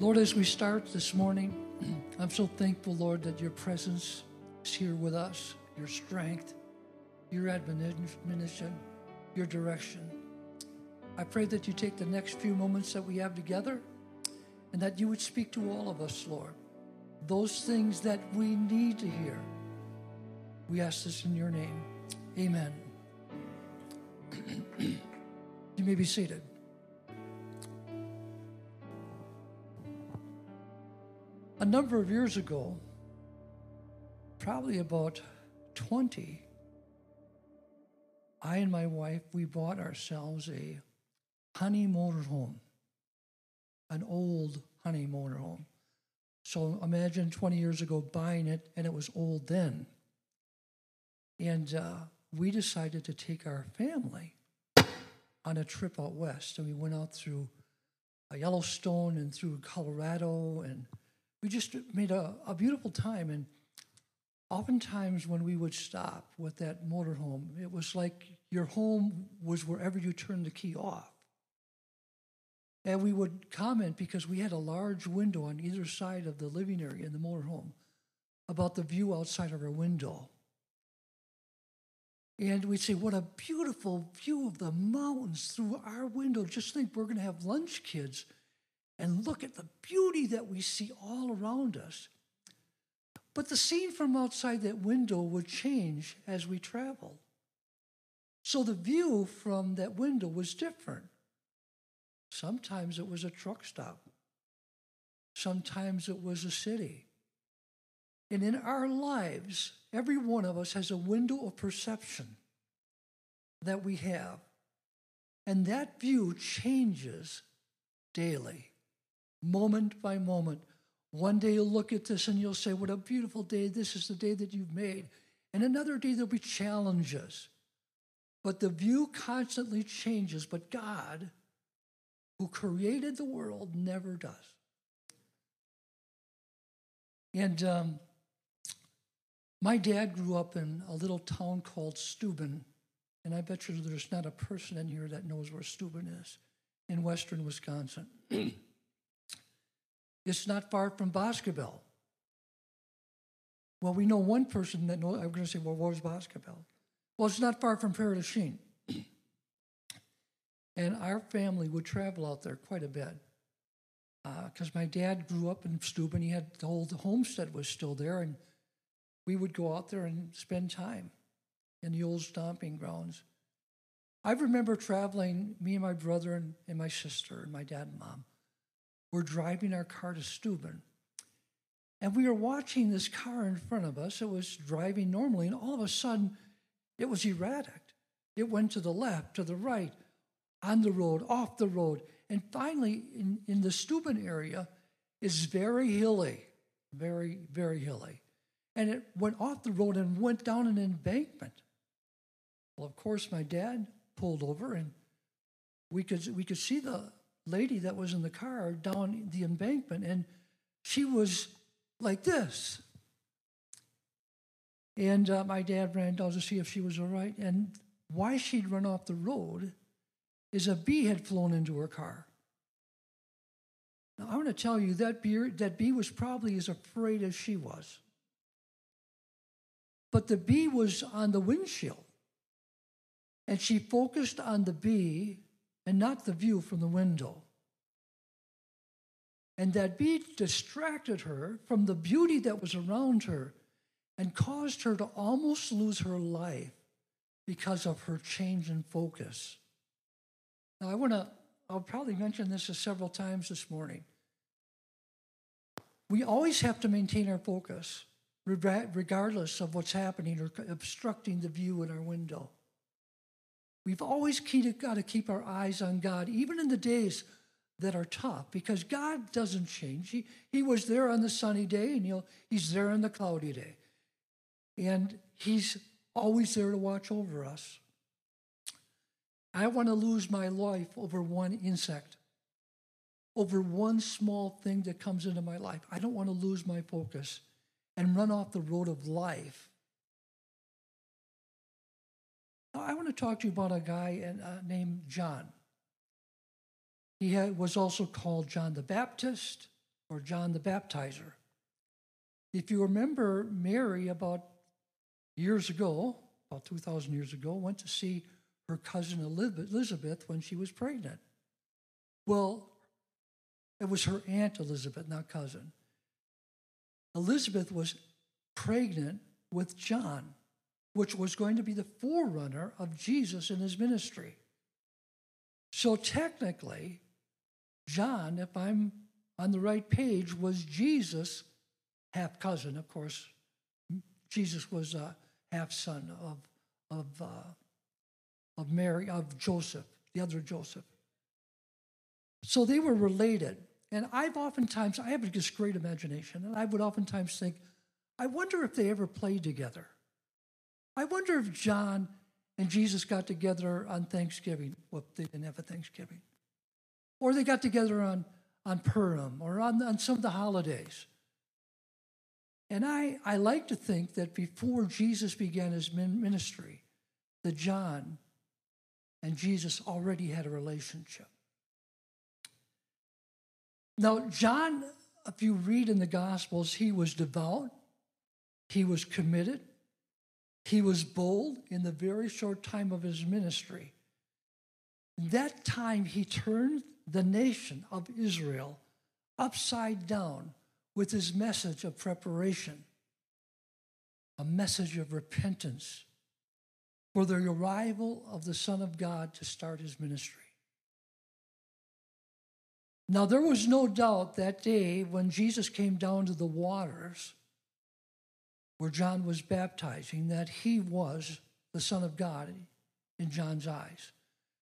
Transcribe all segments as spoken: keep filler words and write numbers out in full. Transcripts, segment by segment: Lord, as we start this morning, I'm so thankful, Lord, that your presence is here with us, your strength, your admonition, your direction. I pray that you take the next few moments that we have together and that you would speak to all of us, Lord, those things that we need to hear. We ask this in your name. Amen. You may be seated. A number of years ago, probably about twenty, I and my wife, we bought ourselves a honeymoon home, an old honeymoon home. So imagine twenty years ago buying it, and it was old then. And uh, we decided to take our family on a trip out west, and we went out through Yellowstone and through Colorado, and we just made a, a beautiful time. And oftentimes when we would stop with that motorhome, it was like your home was wherever you turned the key off. And we would comment, because we had a large window on either side of the living area in the motorhome, about the view outside of our window. And we'd say, what a beautiful view of the mountains through our window. Just think, we're going to have lunch, kids, and look at the beauty that we see all around us. But the scene from outside that window would change as we traveled. So the view from that window was different. Sometimes it was a truck stop. Sometimes it was a city. And in our lives, every one of us has a window of perception that we have. And that view changes daily, moment by moment. One day you'll look at this and you'll say, what a beautiful day. This is the day that you've made. And another day there'll be challenges. But the view constantly changes. But God, who created the world, never does. And um, my dad grew up in a little town called Steuben. And I bet you there's not a person in here that knows where Steuben is, in western Wisconsin. It's not far from Boscobel. Well, we know one person that knows. I'm going to say, well, where's Boscobel? Well, it's not far from Pere Lachine. And our family would travel out there quite a bit, because uh, my dad grew up in Steuben. He had the whole the homestead was still there, and we would go out there and spend time in the old stomping grounds. I remember traveling, me and my brother and, and my sister and my dad and mom were driving our car to Steuben. And we were watching this car in front of us. It was driving normally, and all of a sudden, it was erratic. It went to the left, to the right, on the road, off the road. And finally, in, in the Steuben area, it's very hilly, very, very hilly. And it went off the road and went down an embankment. Well, of course, my dad pulled over, and we could we could see the lady that was in the car down the embankment, and she was like this. And uh, my dad ran down to see if she was all right. And why she'd run off the road is a bee had flown into her car. Now, I want to tell you that bee, that bee was probably as afraid as she was. But the bee was on the windshield, and she focused on the bee and not the view from the window. And that bee distracted her from the beauty that was around her and caused her to almost lose her life because of her change in focus. Now, I want to, I'll probably mention this several times this morning. We always have to maintain our focus, regardless of what's happening or obstructing the view in our window. We've always got to keep our eyes on God, even in the days that are tough, because God doesn't change. He, he was there on the sunny day, and he'll, he's there on the cloudy day. And he's always there to watch over us. I want to lose my life over one insect, over one small thing that comes into my life. I don't want to lose my focus and run off the road of life. I want to talk to you about a guy named John. He was also called John the Baptist. or John the Baptizer. If you remember, Mary, about years ago, about two thousand years ago, went to see her cousin Elizabeth when she was pregnant. Well, it was her aunt Elizabeth, not cousin. Elizabeth was pregnant with John, which was going to be the forerunner of Jesus in his ministry. So technically, John, if I'm on the right page, was Jesus' half-cousin. Of course, Jesus was a half-son of of uh, of Mary, of Joseph, the other Joseph. So they were related. And I've oftentimes, I have this great imagination, and I would oftentimes think, I wonder if they ever played together. I wonder if John and Jesus got together on Thanksgiving. Well, they didn't have a Thanksgiving. Or they got together on, on Purim or on, on some of the holidays. And I, I like to think that before Jesus began his ministry, that John and Jesus already had a relationship. Now, John, if you read in the Gospels, he was devout, he was committed, he was bold in the very short time of his ministry. In that time, he turned the nation of Israel upside down with his message of preparation, a message of repentance for the arrival of the Son of God to start his ministry. Now, there was no doubt that day when Jesus came down to the waters where John was baptizing that he was the Son of God in John's eyes.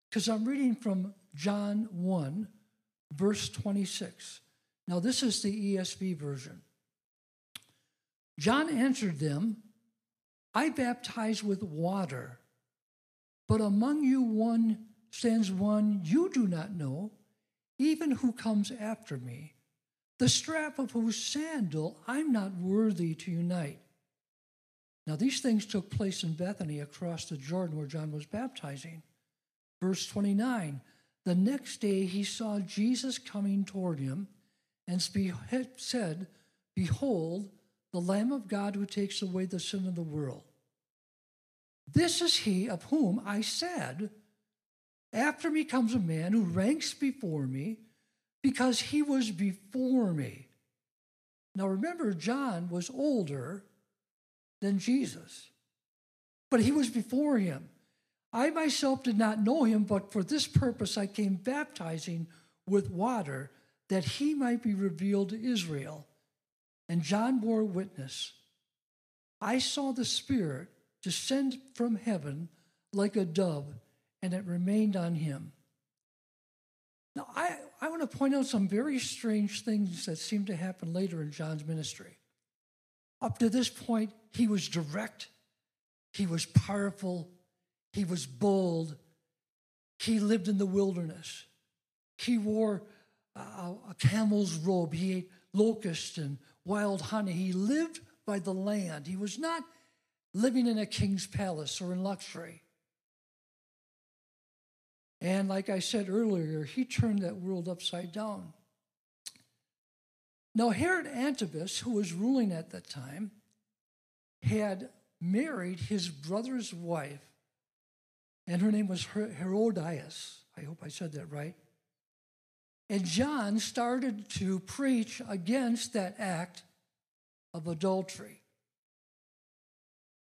Because I'm reading from John one, verse twenty-six. Now, this is the E S V version. John answered them, I baptize with water, but among you one stands one you do not know, even who comes after me, the strap of whose sandal I'm not worthy to unite. Now, these things took place in Bethany across the Jordan where John was baptizing. Verse twenty-nine, the next day he saw Jesus coming toward him and said, Behold, the Lamb of God who takes away the sin of the world. This is he of whom I said, After me comes a man who ranks before me because he was before me. Now remember, John was older than Jesus, but he was before him. I myself did not know him, but for this purpose I came baptizing with water that he might be revealed to Israel. And John bore witness. I saw the Spirit descend from heaven like a dove, and it remained on him. Now, I, I want to point out some very strange things that seem to happen later in John's ministry. Up to this point, he was direct, he was powerful, he was bold, he lived in the wilderness, he wore a, a camel's robe, he ate locusts and wild honey, he lived by the land, he was not living in a king's palace or in luxury. And like I said earlier, he turned that world upside down. Now, Herod Antipas, who was ruling at that time, had married his brother's wife, and her name was Her- Herodias. I hope I said that right. And John started to preach against that act of adultery.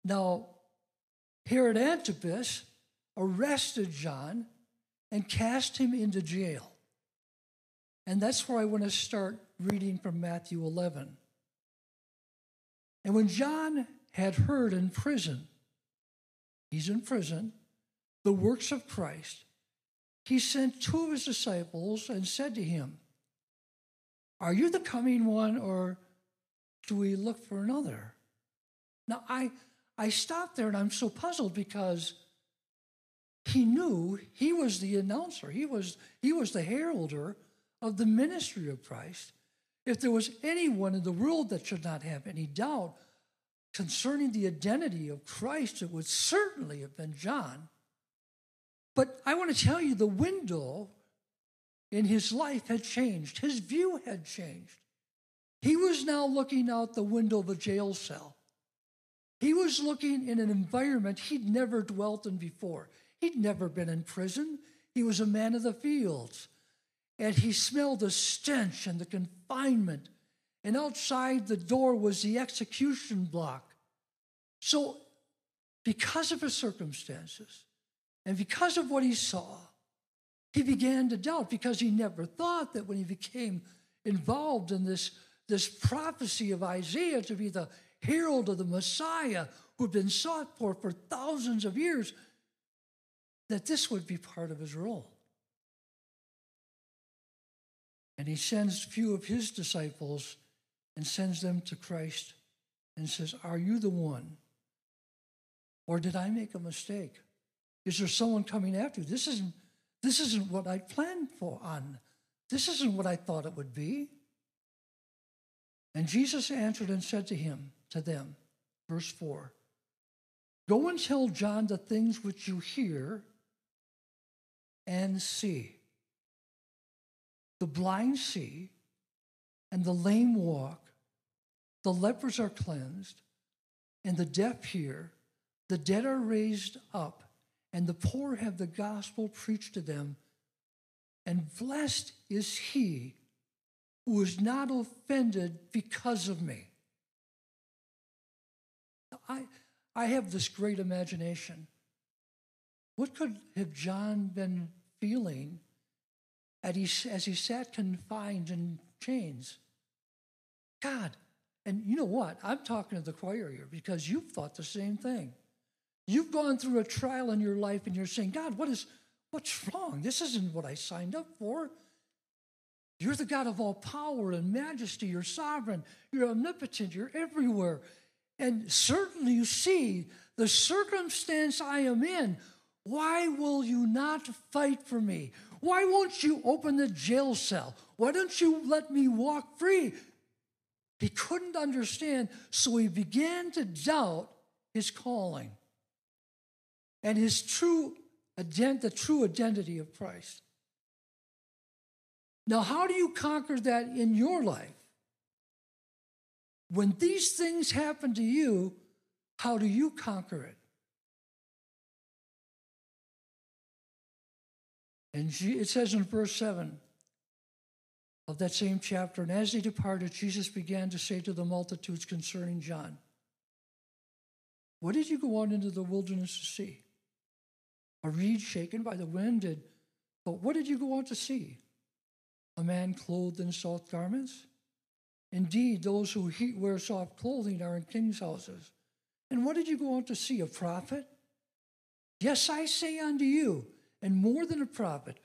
Now, Herod Antipas arrested John and cast him into jail. And that's where I want to start reading from Matthew eleven. And when John had heard in prison, he's in prison, the works of Christ, he sent two of his disciples and said to him, Are you the coming one, or do we look for another? Now, I, I stopped there, and I'm so puzzled because he knew he was the announcer. He was, he was the heralder of the ministry of Christ. If there was anyone in the world that should not have any doubt concerning the identity of Christ, it would certainly have been John. But I want to tell you, the window in his life had changed. His view had changed. He was now looking out the window of a jail cell. He was looking in an environment he'd never dwelt in before. He'd never been in prison. He was a man of the fields. And he smelled the stench and the confinement. And outside the door was the execution block. So because of his circumstances and because of what he saw, he began to doubt, because he never thought that when he became involved in this, this prophecy of Isaiah to be the herald of the Messiah who had been sought for for thousands of years, that this would be part of his role. And he sends few of his disciples and sends them to Christ and says, are you the one? Or did I make a mistake? Is there someone coming after you? This isn't, this isn't what I planned for on. This isn't what I thought it would be. And Jesus answered and said to him, to them, verse four, go and tell John the things which you hear and see. The blind see, and the lame walk, the lepers are cleansed, and the deaf hear, the dead are raised up, and the poor have the gospel preached to them. And blessed is he who is not offended because of me. I, I have this great imagination. What could have John been feeling As he, as he sat confined in chains? God, and you know what? I'm talking to the choir here, because you've thought the same thing. You've gone through a trial in your life and you're saying, God, what is, what's wrong? This isn't what I signed up for. You're the God of all power and majesty. You're sovereign. You're omnipotent. You're everywhere. And certainly you see the circumstance I am in. Why will you not fight for me? Why won't you open the jail cell? Why don't you let me walk free? He couldn't understand, so he began to doubt his calling and his true ident- the true identity of Christ. Now, how do you conquer that in your life? When these things happen to you, how do you conquer it? And it says in verse seven of that same chapter, and as they departed, Jesus began to say to the multitudes concerning John, what did you go out into the wilderness to see? A reed shaken by the wind? Did, but what did you go out to see? A man clothed in soft garments? Indeed, those who wear soft clothing are in king's houses. And what did you go out to see? A prophet? Yes, I say unto you, and more than a prophet,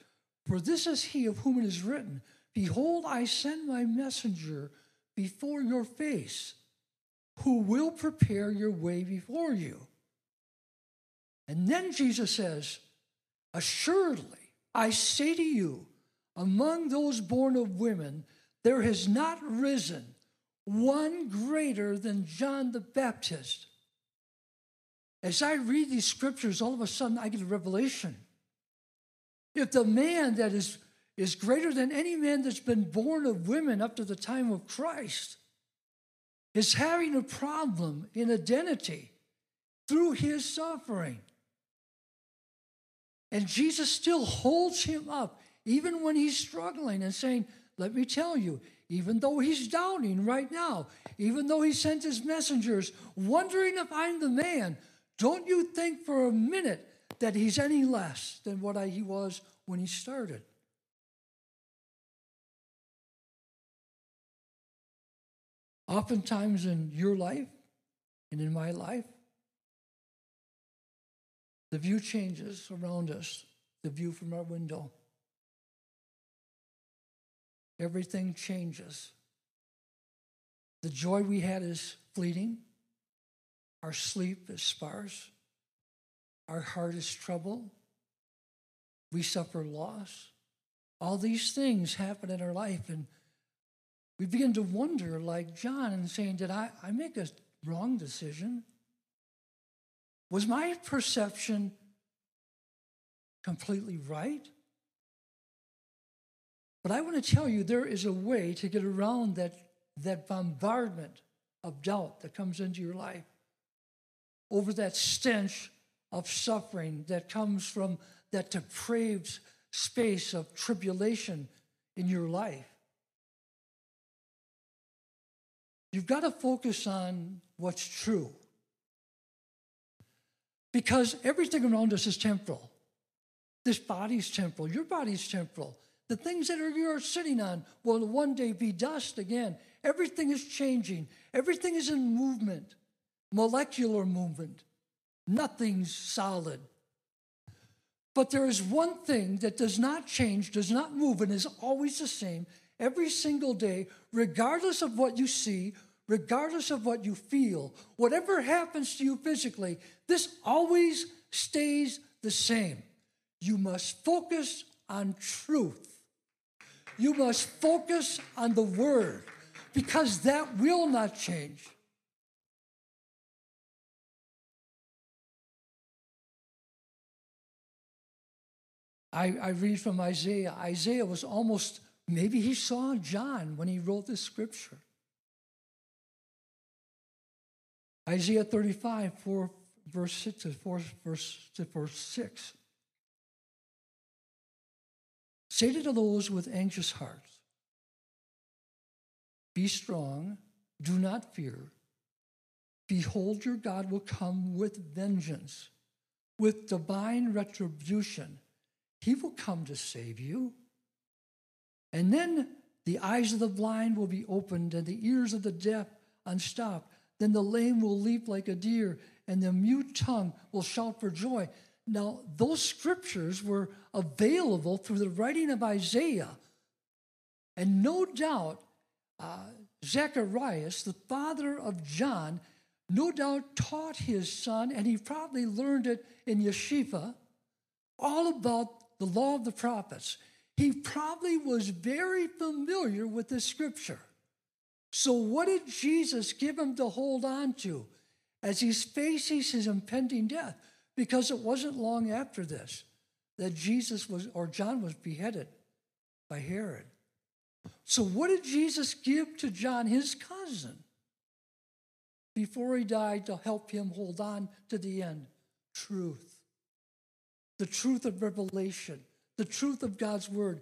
for this is he of whom it is written, behold, I send my messenger before your face, who will prepare your way before you. And then Jesus says, assuredly, I say to you, among those born of women, there has not risen one greater than John the Baptist. As I read these scriptures, all of a sudden I get a revelation. If the man that is, is greater than any man that's been born of women up to the time of Christ is having a problem in identity through his suffering, and Jesus still holds him up even when he's struggling and saying, let me tell you, even though he's doubting right now, even though he sent his messengers wondering if I'm the man, don't you think for a minute that he's any less than what I, he was when he started. Oftentimes in your life and in my life, the view changes around us, the view from our window. Everything changes. The joy we had is fleeting. Our sleep is sparse. Our heart is troubled. We suffer loss. All these things happen in our life, and we begin to wonder, like John, and saying, did I, I make a wrong decision? Was my perception completely right? But I want to tell you, there is a way to get around that that bombardment of doubt that comes into your life, over that stench of suffering that comes from that depraved space of tribulation in your life. You've got to focus on what's true, because everything around us is temporal. This body's temporal. Your body's temporal. The things that are, you're sitting on will one day be dust again. Everything is changing. Everything is in movement, molecular movement. Nothing's solid. But there is one thing that does not change, does not move, and is always the same every single day, regardless of what you see, regardless of what you feel, whatever happens to you physically, this always stays the same. You must focus on truth. You must focus on the Word, because that will not change. I, I read from Isaiah. Isaiah was almost, maybe he saw John when he wrote this scripture. Isaiah thirty-five, four, verse six to four, verse to verse six. Say to those with anxious hearts, be strong, do not fear. Behold, your God will come with vengeance, with divine retribution. He will come to save you. And then the eyes of the blind will be opened, and the ears of the deaf unstopped. Then the lame will leap like a deer, and the mute tongue will shout for joy. Now, those scriptures were available through the writing of Isaiah. And no doubt, uh, Zacharias, the father of John, no doubt taught his son, and he probably learned it in yeshiva, all about the law of the prophets. He probably was very familiar with this scripture. So what did Jesus give him to hold on to as he's facing his impending death? Because it wasn't long after this that Jesus was, or John was beheaded by Herod. So what did Jesus give to John, his cousin, before he died to help him hold on to the end? Truth. The truth of revelation, the truth of God's word.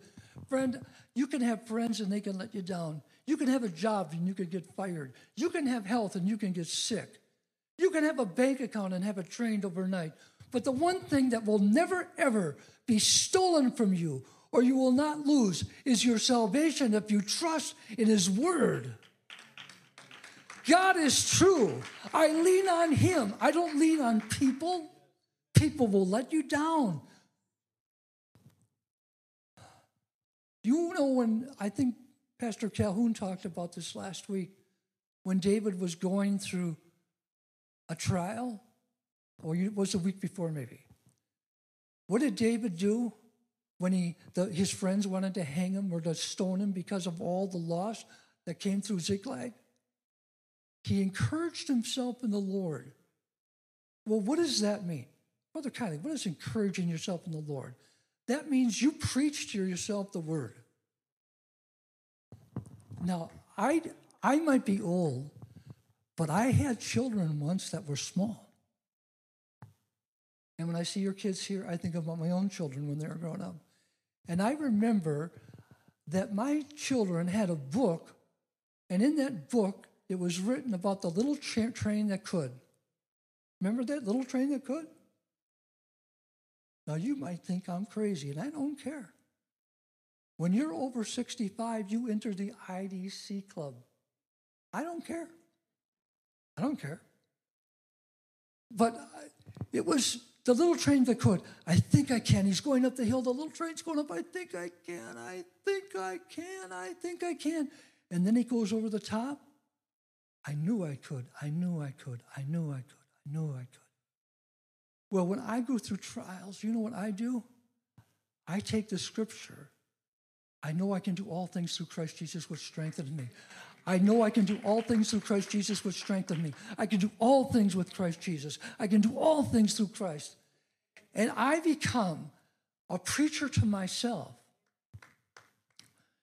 Friend, you can have friends and they can let you down. You can have a job and you can get fired. You can have health and you can get sick. You can have a bank account and have it drained overnight. But the one thing that will never, ever be stolen from you, or you will not lose, is your salvation if you trust in his word. God is true. I lean on him. I don't lean on people. People will let you down. You know, when I think Pastor Calhoun talked about this last week, when David was going through a trial, or it was the week before maybe. What did David do when he the, his friends wanted to hang him or to stone him because of all the loss that came through Ziklag? He encouraged himself in the Lord. Well, what does that mean? Brother Kylie, what is encouraging yourself in the Lord? That means you preach to yourself the word. Now, I I might be old, but I had children once that were small. And when I see your kids here, I think about my own children when they were growing up. And I remember that my children had a book, and in that book, it was written about the little tra- train that could. Remember that little train that could? Now, you might think I'm crazy, and I don't care. When you're over sixty-five, you enter the I D C club. I don't care. I don't care. But it was the little train that could. I think I can. He's going up the hill. The little train's going up. I think I can. I think I can. I think I can. And then he goes over the top. I knew I could. I knew I could. I knew I could. I knew I could. Well, when I go through trials, you know what I do? I take the scripture. I know I can do all things through Christ Jesus, which strengthens me. I know I can do all things through Christ Jesus, which strengthens me. I can do all things with Christ Jesus. I can do all things through Christ. And I become a preacher to myself.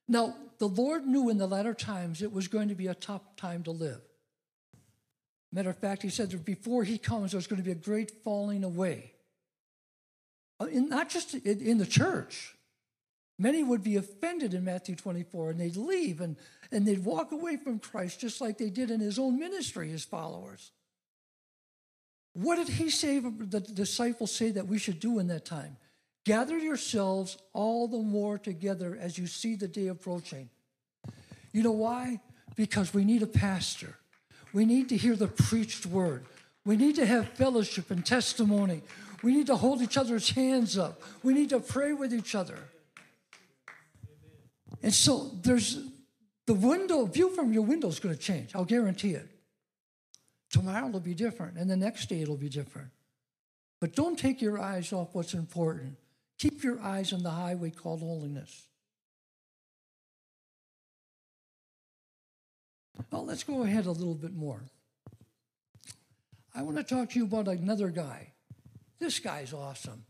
Now, the Lord knew in the latter times it was going to be a tough time to live. Matter of fact, he said that before he comes, there's going to be a great falling away. And not just in, in the church. Many would be offended in Matthew twenty-four, and they'd leave, and, and they'd walk away from Christ just like they did in his own ministry, his followers. What did he say, the disciples say that we should do in that time? Gather yourselves all the more together as you see the day approaching. You know why? Because we need a pastor. We need to hear the preached word. We need to have fellowship and testimony. We need to hold each other's hands up. We need to pray with each other. And so there's the window, view from your window is going to change. I'll guarantee it. Tomorrow it'll be different, and the next day it'll be different. But don't take your eyes off what's important. Keep your eyes on the highway called holiness. Well, let's go ahead a little bit more. I want to talk to you about another guy. This guy's awesome.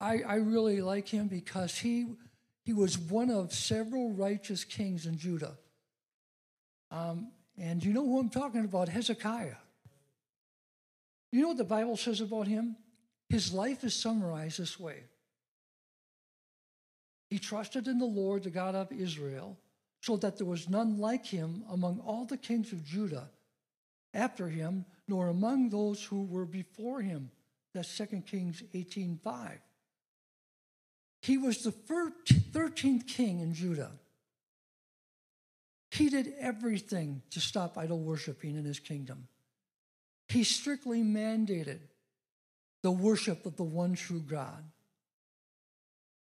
I, I really like him because he... He was one of several righteous kings in Judah. Um, and you know who I'm talking about, Hezekiah. You know what the Bible says about him? His life is summarized this way. He trusted in the Lord, the God of Israel, so that there was none like him among all the kings of Judah after him, nor among those who were before him. That's Second Kings eighteen five. He was the thirteenth king in Judah. He did everything to stop idol worshiping in his kingdom. He strictly mandated the worship of the one true God.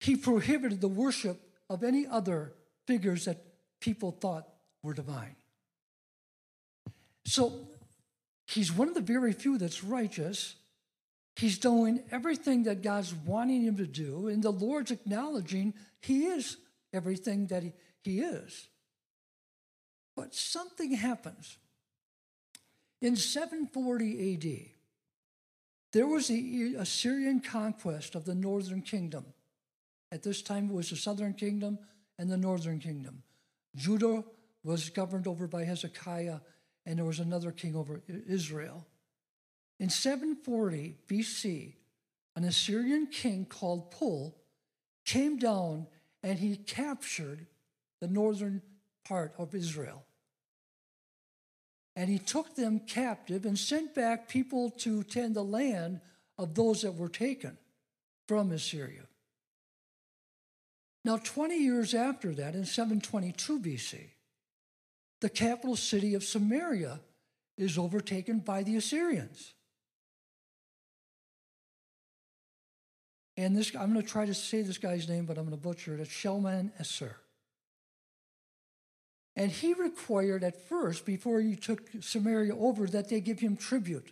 He prohibited the worship of any other figures that people thought were divine. So he's one of the very few that's righteous. He's doing everything that God's wanting him to do, and the Lord's acknowledging he is everything that he, he is. But something happens. In seven forty A D, there was the Assyrian conquest of the northern kingdom. At this time, it was the southern kingdom and the northern kingdom. Judah was governed over by Hezekiah, and there was another king over Israel. In seven forty B C, an Assyrian king called Pul came down and he captured the northern part of Israel. And he took them captive and sent back people to tend the land of those that were taken from Assyria. Now, twenty years after that, in seven twenty-two B C, the capital city of Samaria is overtaken by the Assyrians. And this, I'm going to try to say this guy's name, but I'm going to butcher it. It's Shalmaneser. And he required at first, before he took Samaria over, that they give him tribute.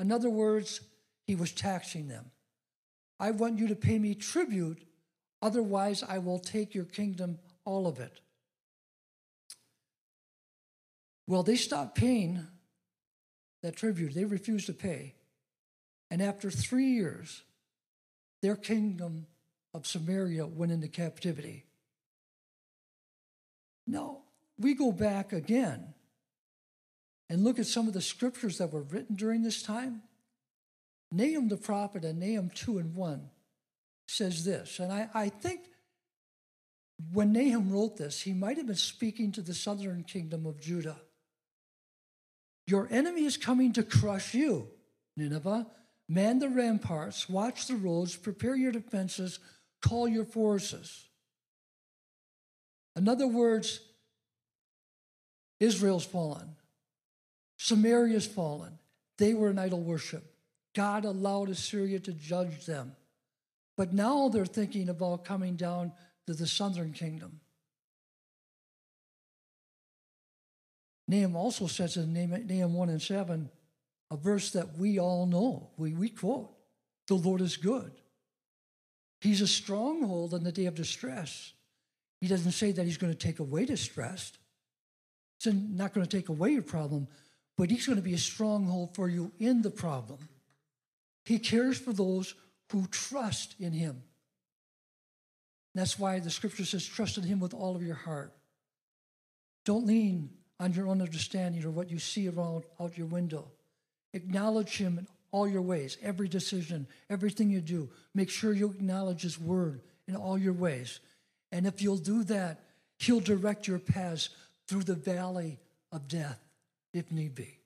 In other words, he was taxing them. I want you to pay me tribute, otherwise I will take your kingdom, all of it. Well, they stopped paying that tribute. They refused to pay. And after three years, their kingdom of Samaria went into captivity. Now, we go back again and look at some of the scriptures that were written during this time. Nahum the prophet in Nahum two and one says this, and I, I think when Nahum wrote this, he might have been speaking to the southern kingdom of Judah. Your enemy is coming to crush you, Nineveh. Man the ramparts, watch the roads, prepare your defenses, call your forces. In other words, Israel's fallen. Samaria's fallen. They were in idol worship. God allowed Assyria to judge them. But now they're thinking about coming down to the southern kingdom. Nahum also says in Nahum one and seven, a verse that we all know, we, we quote, the Lord is good. He's a stronghold in the day of distress. He doesn't say that he's going to take away distress. He's not going to take away your problem, but he's going to be a stronghold for you in the problem. He cares for those who trust in him. That's why the scripture says, trust in him with all of your heart. Don't lean on your own understanding or what you see around out your window. Acknowledge him in all your ways, every decision, everything you do. Make sure you acknowledge his word in all your ways. And if you'll do that, he'll direct your paths through the valley of death, if need be.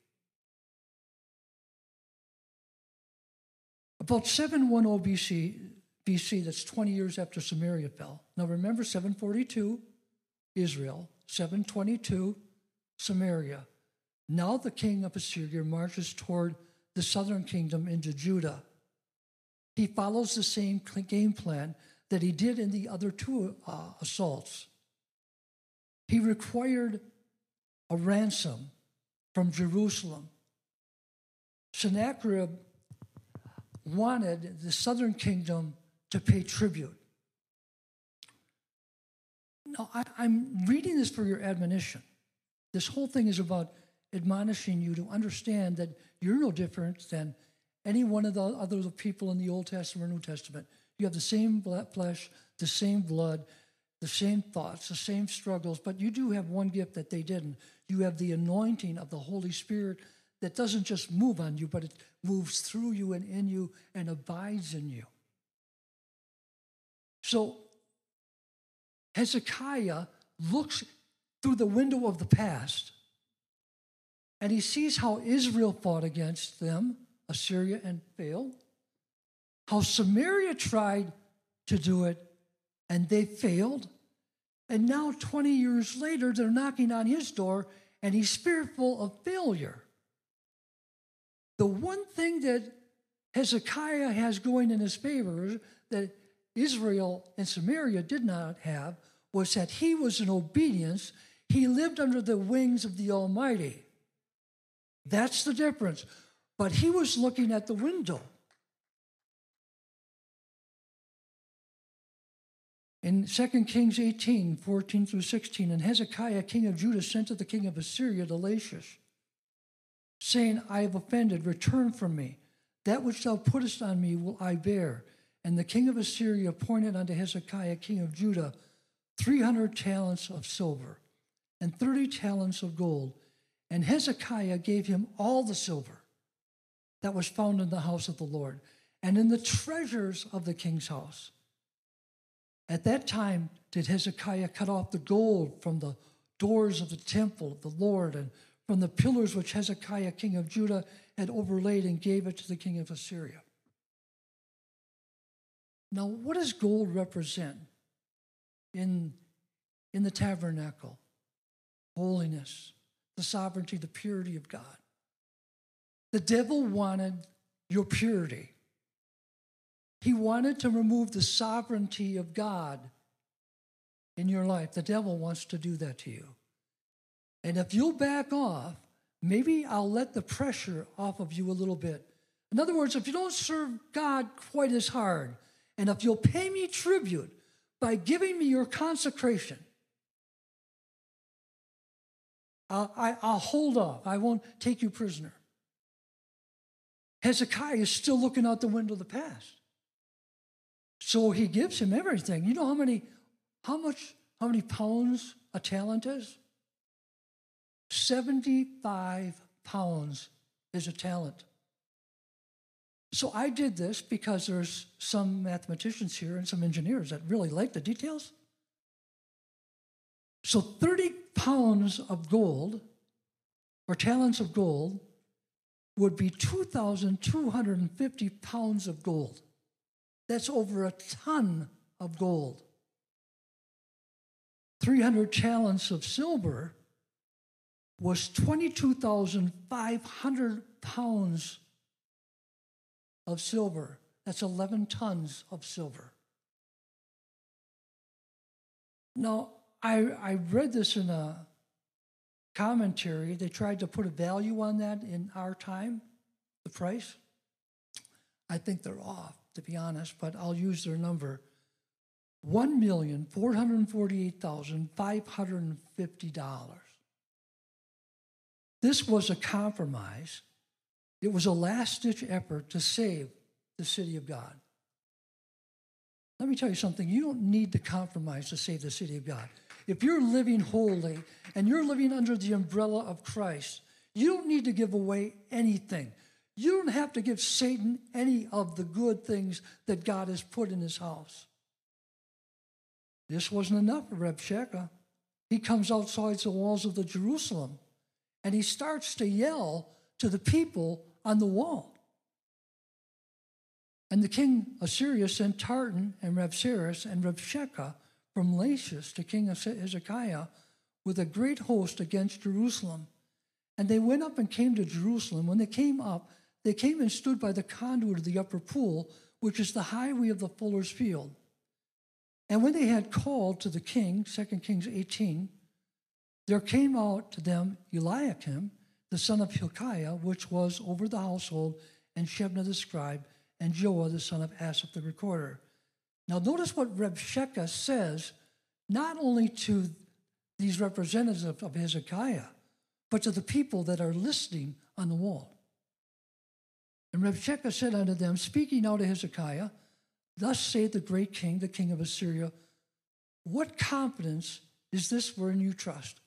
About seven ten B C, B C, that's twenty years after Samaria fell. Now remember, seven forty-two, Israel, seven twenty-two, Samaria. Now the king of Assyria marches toward the southern kingdom into Judah. He follows the same game plan that he did in the other two uh, assaults. He required a ransom from Jerusalem. Sennacherib wanted the southern kingdom to pay tribute. Now, I, I'm reading this for your admonition. This whole thing is about admonishing you to understand that you're no different than any one of the other people in the Old Testament or New Testament. You have the same flesh, the same blood, the same thoughts, the same struggles, but you do have one gift that they didn't. You have the anointing of the Holy Spirit that doesn't just move on you, but it moves through you and in you and abides in you. So Hezekiah looks through the window of the past, and he sees how Israel fought against them, Assyria, and failed. How Samaria tried to do it, and they failed. And now, twenty years later, they're knocking on his door, and he's fearful of failure. The one thing that Hezekiah has going in his favor that Israel and Samaria did not have was that he was in obedience. He lived under the wings of the Almighty. That's the difference. But he was looking at the window. In Second Kings eighteen, fourteen through sixteen, and Hezekiah, king of Judah, sent to the king of Assyria to Lachish, saying, I have offended, return from me. That which thou puttest on me will I bear. And the king of Assyria appointed unto Hezekiah, king of Judah, three hundred talents of silver and thirty talents of gold. And Hezekiah gave him all the silver that was found in the house of the Lord and in the treasures of the king's house. At that time did Hezekiah cut off the gold from the doors of the temple of the Lord and from the pillars which Hezekiah, king of Judah, had overlaid, and gave it to the king of Assyria. Now, what does gold represent in, in the tabernacle? Holiness, the sovereignty, the purity of God. The devil wanted your purity. He wanted to remove the sovereignty of God in your life. The devil wants to do that to you. And if you'll back off, maybe I'll let the pressure off of you a little bit. In other words, if you don't serve God quite as hard, and if you'll pay me tribute by giving me your consecration, I'll, I, I'll hold off. I won't take you prisoner. Hezekiah is still looking out the window of the past. So he gives him everything. You know how many, how much, how many pounds a talent is? seventy-five pounds is a talent. So I did this because there's some mathematicians here and some engineers that really like the details. So thirty pounds of gold, or talents of gold, would be two thousand two hundred fifty pounds of gold. That's over a ton of gold. three hundred talents of silver was twenty-two thousand five hundred pounds of silver. That's eleven tons of silver. Now, I, I read this in a commentary. They tried to put a value on that in our time, the price. I think they're off, to be honest, but I'll use their number. one million four hundred forty-eight thousand five hundred fifty dollars. This was a compromise. It was a last-ditch effort to save the city of God. Let me tell you something. You don't need to compromise to save the city of God. If you're living holy and you're living under the umbrella of Christ, you don't need to give away anything. You don't have to give Satan any of the good things that God has put in his house. This wasn't enough for Rabshakeh. He comes outside the walls of the Jerusalem, and he starts to yell to the people on the wall. And the king of Assyria sent Tartan and Rabsaris and Rabshakeh from Lachish to King Hezekiah with a great host against Jerusalem. And they went up and came to Jerusalem. When they came up, they came and stood by the conduit of the upper pool, which is the highway of the fuller's field. And when they had called to the king, Second Kings eighteen, there came out to them Eliakim, the son of Hilkiah, which was over the household, and Shebna the scribe, and Joah the son of Asaph the recorder. Now notice what Rabshakeh says, not only to these representatives of Hezekiah, but to the people that are listening on the wall. And Rabshakeh said unto them, speaking now to Hezekiah, thus saith the great king, the king of Assyria, what confidence is this wherein you trust?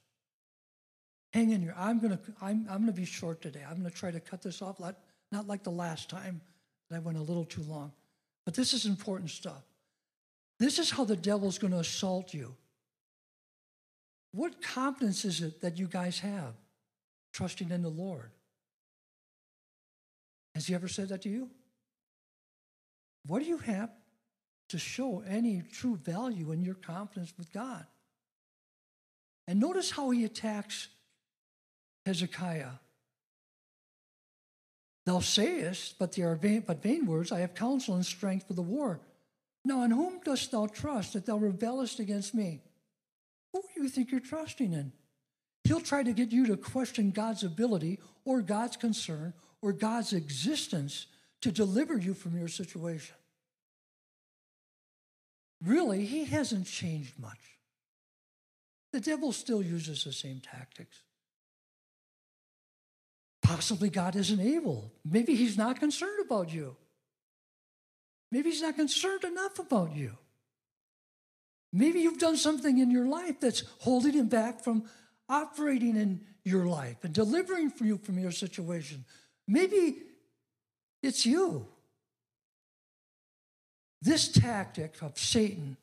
Hang in here. I'm going to I'm, I'm gonna be short today. I'm going to try to cut this off, not, not like the last time that I went a little too long. But this is important stuff. This is how the devil's going to assault you. What confidence is it that you guys have trusting in the Lord? Has he ever said that to you? What do you have to show any true value in your confidence with God? And notice how he attacks Hezekiah. Thou sayest, but they are vain, but vain words, I have counsel and strength for the war. Now, in whom dost thou trust that thou rebellest against me? Who do you think you're trusting in? He'll try to get you to question God's ability or God's concern or God's existence to deliver you from your situation. Really, he hasn't changed much. The devil still uses the same tactics. Possibly God isn't able. Maybe he's not concerned about you. Maybe he's not concerned enough about you. Maybe you've done something in your life that's holding him back from operating in your life and delivering for you from your situation. Maybe it's you. This tactic of Satan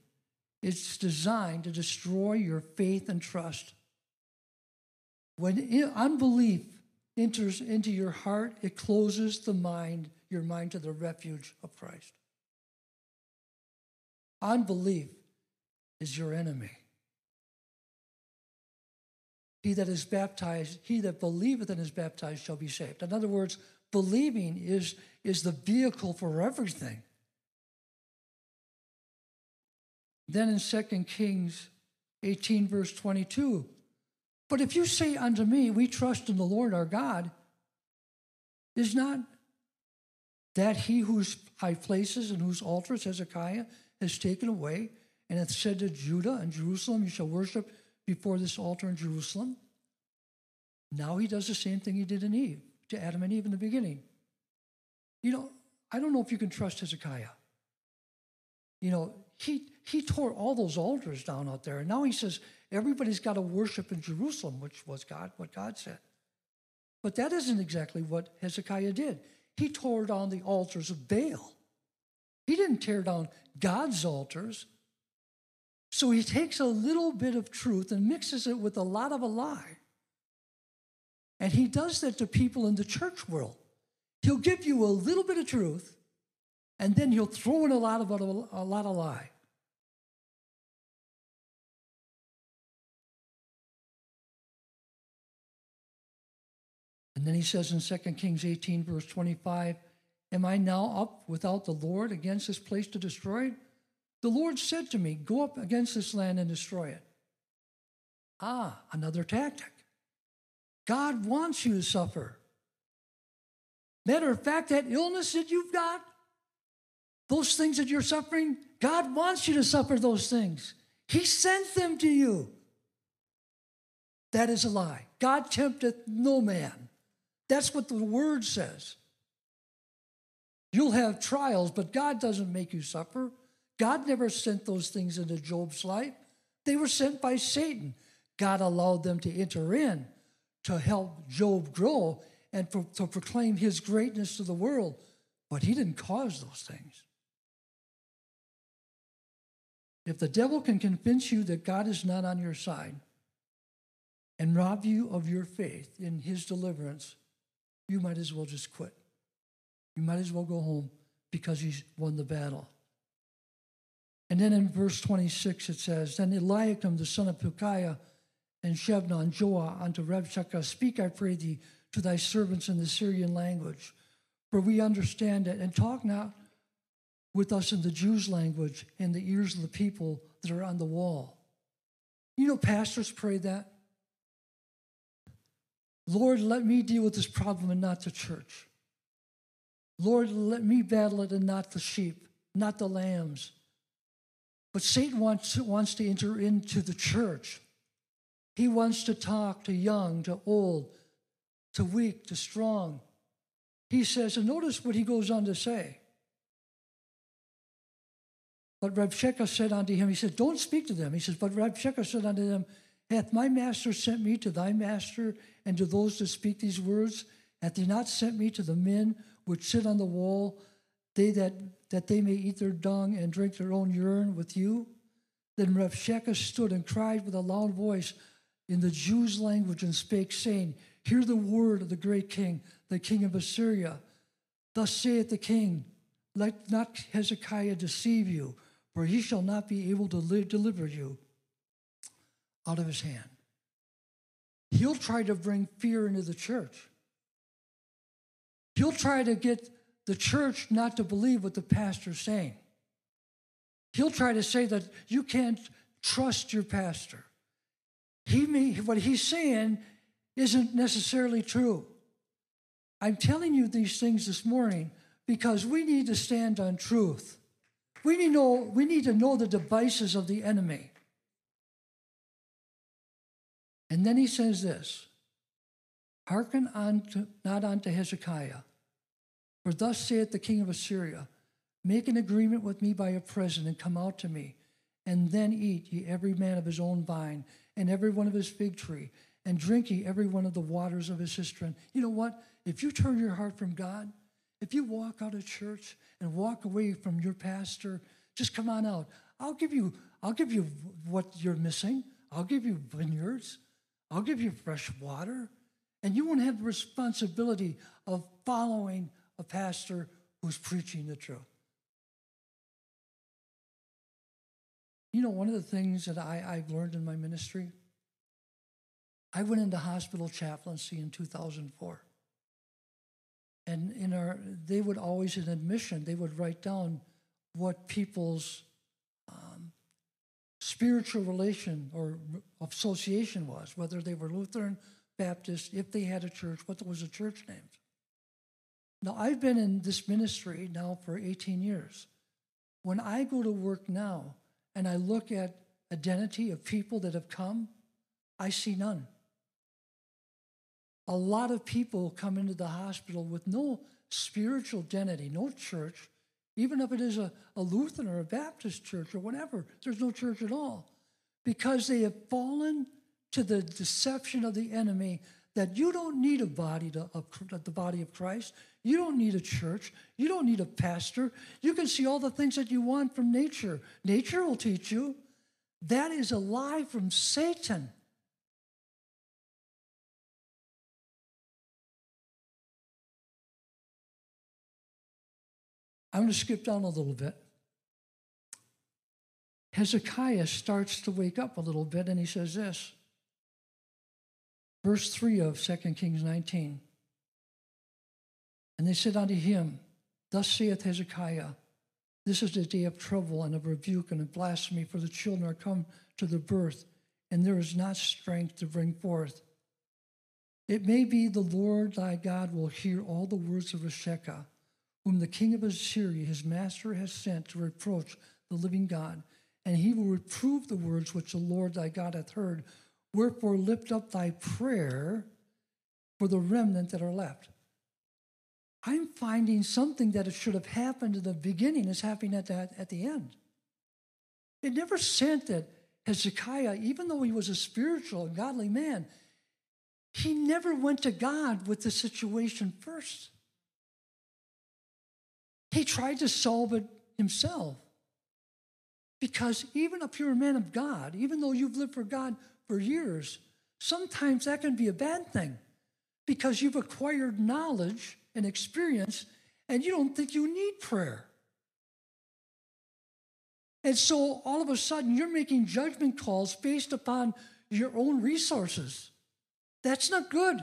is designed to destroy your faith and trust. When unbelief enters into your heart, it closes the mind, your mind to the refuge of Christ. Unbelief is your enemy. He that is baptized, he that believeth and is baptized shall be saved. In other words, believing is, is the vehicle for everything. Then in Second Kings eighteen, verse twenty-two, but if you say unto me, we trust in the Lord our God, is not that he whose high places and whose altars Hezekiah has taken away, and hath said to Judah and Jerusalem, you shall worship before this altar in Jerusalem? Now he does the same thing he did in Eve, to Adam and Eve in the beginning. You know, I don't know if you can trust Hezekiah. You know, he he tore all those altars down out there, and now he says everybody's got to worship in Jerusalem, which was God, what God said. But that isn't exactly what Hezekiah did. He tore down the altars of Baal. He didn't tear down God's altars. So he takes a little bit of truth and mixes it with a lot of a lie. And he does that to people in the church world. He'll give you a little bit of truth, and then he'll throw in a lot of a, a lot of lie. And then he says in Second Kings eighteen, verse twenty-five, am I now up without the Lord against this place to destroy it? The Lord said to me, go up against this land and destroy it. Ah, another tactic. God wants you to suffer. Matter of fact, that illness that you've got, those things that you're suffering, God wants you to suffer those things. He sent them to you. That is a lie. God tempteth no man. That's what the word says. You'll have trials, but God doesn't make you suffer. God never sent those things into Job's life. They were sent by Satan. God allowed them to enter in to help Job grow and for, to proclaim his greatness to the world. But he didn't cause those things. If the devil can convince you that God is not on your side and rob you of your faith in his deliverance, you might as well just quit. You might as well go home because he's won the battle. And then in verse twenty-six it says, Then Eliakim the son of Hilkiah and Shebna and Joah unto Rabshakeh, speak, I pray thee, to thy servants in the Syrian language, for we understand it, and talk not with us in the Jews' language and the ears of the people that are on the wall. You know, pastors pray that. Lord, let me deal with this problem and not the church. Lord, let me battle it and not the sheep, not the lambs. But Satan wants, wants to enter into the church. He wants to talk to young, to old, to weak, to strong. He says, and notice what he goes on to say. But Rabshakeh said unto him, he said, don't speak to them. He says, but Rabshakeh said unto them, hath my master sent me to thy master and to those that speak these words? Hath he not sent me to the men which sit on the wall, they that, that they may eat their dung and drink their own urine with you? Then Rabshakeh stood and cried with a loud voice in the Jews' language and spake, saying, Hear the word of the great king, the king of Assyria. Thus saith the king, Let not Hezekiah deceive you, for he shall not be able to live, deliver you out of his hand. He'll try to bring fear into the church. He'll try to get the church not to believe what the pastor's saying. He'll try to say that you can't trust your pastor. He may, what he's saying isn't necessarily true. I'm telling you these things this morning because we need to stand on truth. We need to know, we need to know the devices of the enemy. And then he says this, Hearken unto, not unto Hezekiah, for thus saith the king of Assyria, Make an agreement with me by a present, and come out to me, and then eat ye every man of his own vine, and every one of his fig tree, and drink ye every one of the waters of his cistern. You know what? If you turn your heart from God, if you walk out of church and walk away from your pastor, just come on out. I'll give you, I'll give you what you're missing. I'll give you vineyards. I'll give you fresh water. And you won't have the responsibility of following a pastor who's preaching the truth. You know, one of the things that I, I've learned in my ministry, I went into hospital chaplaincy in two thousand four. And in our, they would always, in admission, they would write down what people's um, spiritual relation or association was, whether they were Lutheran, Baptist, if they had a church, what was the church name. Now, I've been in this ministry now for eighteen years. When I go to work now and I look at identity of people that have come, I see none. A lot of people come into the hospital with no spiritual identity, no church, even if it is a, a Lutheran or a Baptist church or whatever. There's no church at all because they have fallen to the deception of the enemy that you don't need a body to uh, the body of Christ. You don't need a church. You don't need a pastor. You can see all the things that you want from nature. Nature will teach you. That is a lie from Satan. I'm going to skip down a little bit. Hezekiah starts to wake up a little bit, and he says this. Verse three of Second Kings nineteen. And they said unto him, Thus saith Hezekiah, This is the day of trouble and of rebuke and of blasphemy, for the children are come to the birth, and there is not strength to bring forth. It may be the Lord thy God will hear all the words of Rabshakeh, whom the king of Assyria, his master, has sent to reproach the living God. And he will reprove the words which the Lord thy God hath heard. Wherefore lift up thy prayer for the remnant that are left. I'm finding something that it should have happened in the beginning is happening at the, at the end. It never sent that Hezekiah, even though he was a spiritual and godly man, he never went to God with the situation first. He tried to solve it himself. Because even if you're a man of God, even though you've lived for God for years, sometimes that can be a bad thing because you've acquired knowledge and experience and you don't think you need prayer. And so all of a sudden you're making judgment calls based upon your own resources. That's not good.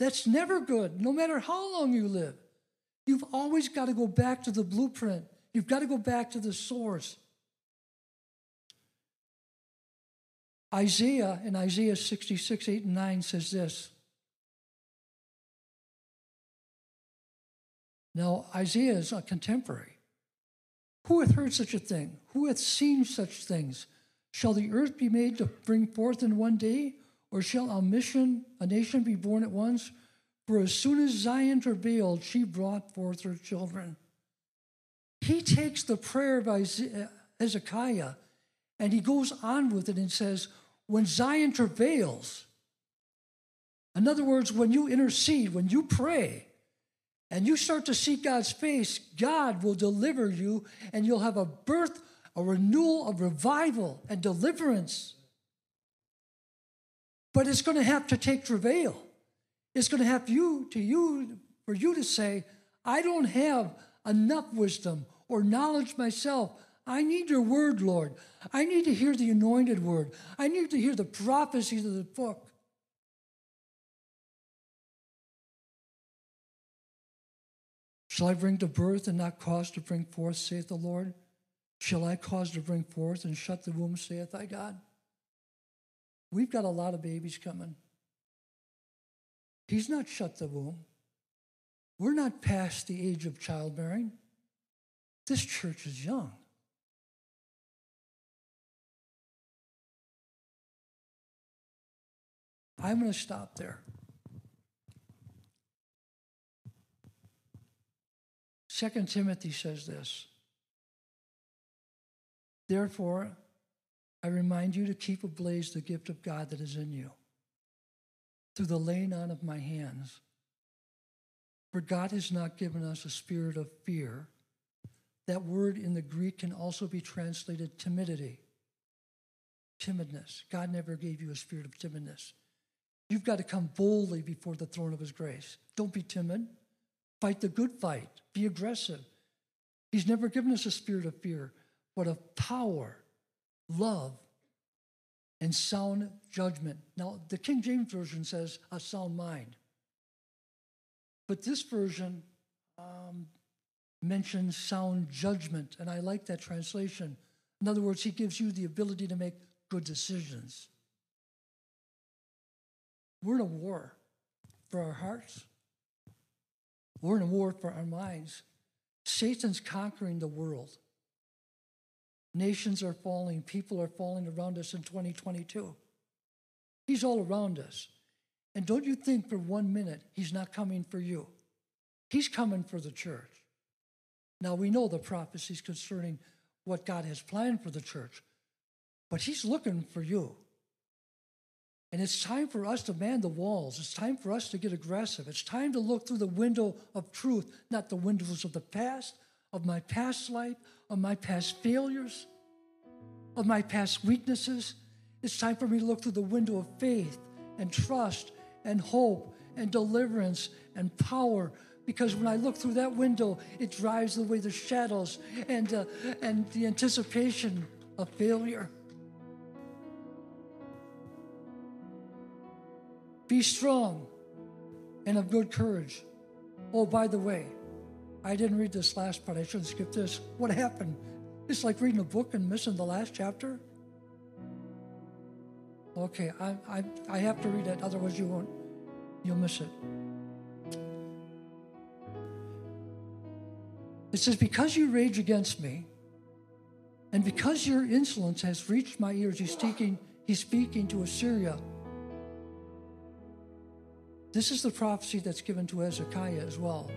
That's never good, no matter how long you live. You've always got to go back to the blueprint. You've got to go back to the source. Isaiah, in Isaiah sixty-six, eight and nine, says this. Now, Isaiah is a contemporary. Who hath heard such a thing? Who hath seen such things? Shall the earth be made to bring forth in one day? Or shall a mission, a nation be born at once? For as soon as Zion travailed, she brought forth her children. He takes the prayer of Isaiah, Hezekiah, and he goes on with it and says, when Zion travails, in other words, when you intercede, when you pray, and you start to seek God's face, God will deliver you, and you'll have a birth, a renewal, a revival, and deliverance. But it's going to have to take travail. It's going to have you to you for you to say, I don't have enough wisdom or knowledge myself. I need your word, Lord. I need to hear the anointed word. I need to hear the prophecies of the book. Shall I bring to birth and not cause to bring forth, saith the Lord? Shall I cause to bring forth and shut the womb, saith thy God? We've got a lot of babies coming. He's not shut the womb. We're not past the age of childbearing. This church is young. I'm going to stop there. Second Timothy says this. Therefore, I remind you to keep ablaze the gift of God that is in you through the laying on of my hands. For God has not given us a spirit of fear. That word in the Greek can also be translated timidity. Timidness. God never gave you a spirit of timidness. You've got to come boldly before the throne of his grace. Don't be timid. Fight the good fight. Be aggressive. He's never given us a spirit of fear, but of power, love, and sound judgment. Now, the King James Version says a sound mind. But this version um, mentions sound judgment, and I like that translation. In other words, he gives you the ability to make good decisions. We're in a war for our hearts. We're in a war for our minds. Satan's conquering the world. Nations are falling. People are falling around us in twenty twenty-two. He's all around us. And don't you think for one minute he's not coming for you. He's coming for the church. Now, we know the prophecies concerning what God has planned for the church, but he's looking for you. And it's time for us to man the walls. It's time for us to get aggressive. It's time to look through the window of truth, not the windows of the past, of my past life, of my past failures, of my past weaknesses. It's time for me to look through the window of faith and trust and hope and deliverance and power, because when I look through that window, it drives away the shadows and uh, and the anticipation of failure. Be strong and of good courage. Oh, by the way, I didn't read this last part. I shouldn't skip this. What happened? It's like reading a book and missing the last chapter. Okay, I, I I have to read it, otherwise you won't, you'll miss it. It says, because you rage against me, and because your insolence has reached my ears, he's speaking, he's speaking to Assyria. This is the prophecy that's given to Hezekiah as well.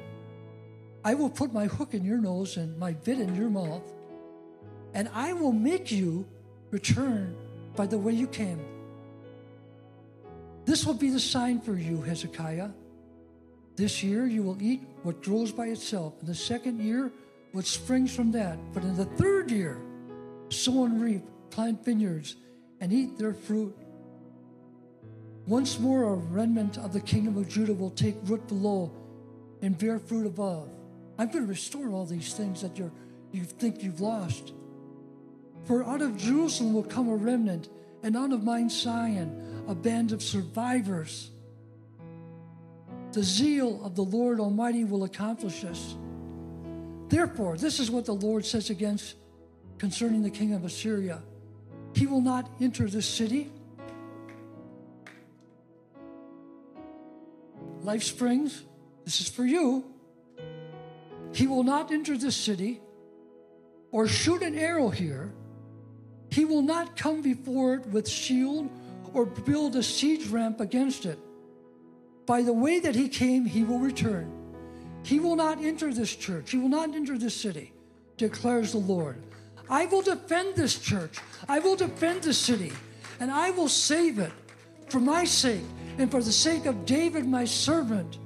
I will put my hook in your nose and my bit in your mouth. and I will make you return by the way you came. This will be the sign for you, Hezekiah. This year you will eat what grows by itself, and the second year what springs from that. But in the third year, sow and reap, plant vineyards, and eat their fruit. Once more a remnant of the kingdom of Judah will take root below and bear fruit above. I'm going to restore all these things that you're, you think you've lost. For out of Jerusalem will come a remnant, and out of Mount Zion a band of survivors. The zeal of the Lord Almighty will accomplish this. Therefore, this is what the Lord says against concerning the king of Assyria. He will not enter this city. Life Springs, this is for you. He will not enter this city or shoot an arrow here. He will not come before it with shield or build a siege ramp against it. By the way that he came, he will return. He will not enter this church. He will not enter this city, declares the Lord. I will defend this church. I will defend this city, and I will save it for my sake and for the sake of David, my servant.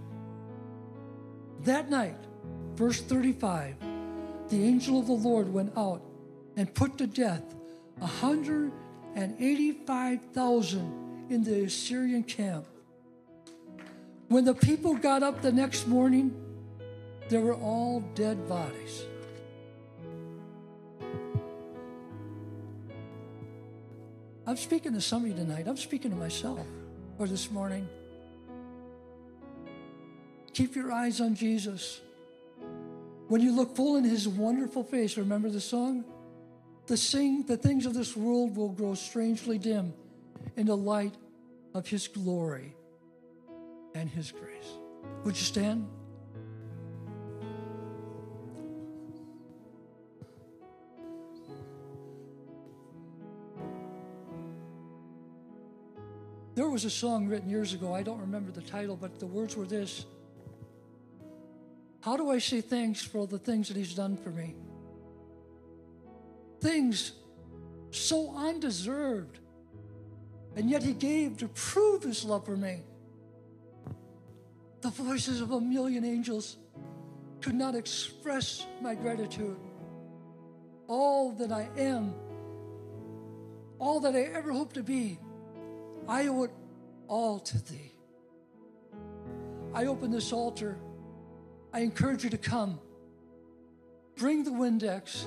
That night, verse thirty-five, the angel of the Lord went out and put to death one hundred eighty-five thousand in the Assyrian camp. When the people got up the next morning, there were all dead bodies. I'm speaking to somebody tonight. I'm speaking to myself or this morning. Keep your eyes on Jesus. When you look full in his wonderful face, remember the song? The, sing, the things of this world will grow strangely dim in the light of his glory and his grace. Would you stand? There was a song written years ago. I don't remember the title, but the words were this. How do I say thanks for all the things that he's done for me? Things so undeserved, and yet he gave to prove his love for me. The voices of a million angels could not express my gratitude. All that I am, all that I ever hope to be, I owe it all to thee. I open this altar. I encourage you to come. Bring the Windex.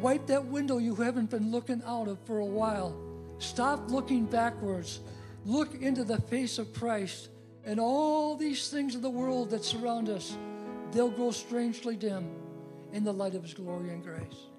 Wipe that window you haven't been looking out of for a while. Stop looking backwards. Look into the face of Christ, and all these things of the world that surround us, they'll grow strangely dim in the light of his glory and grace.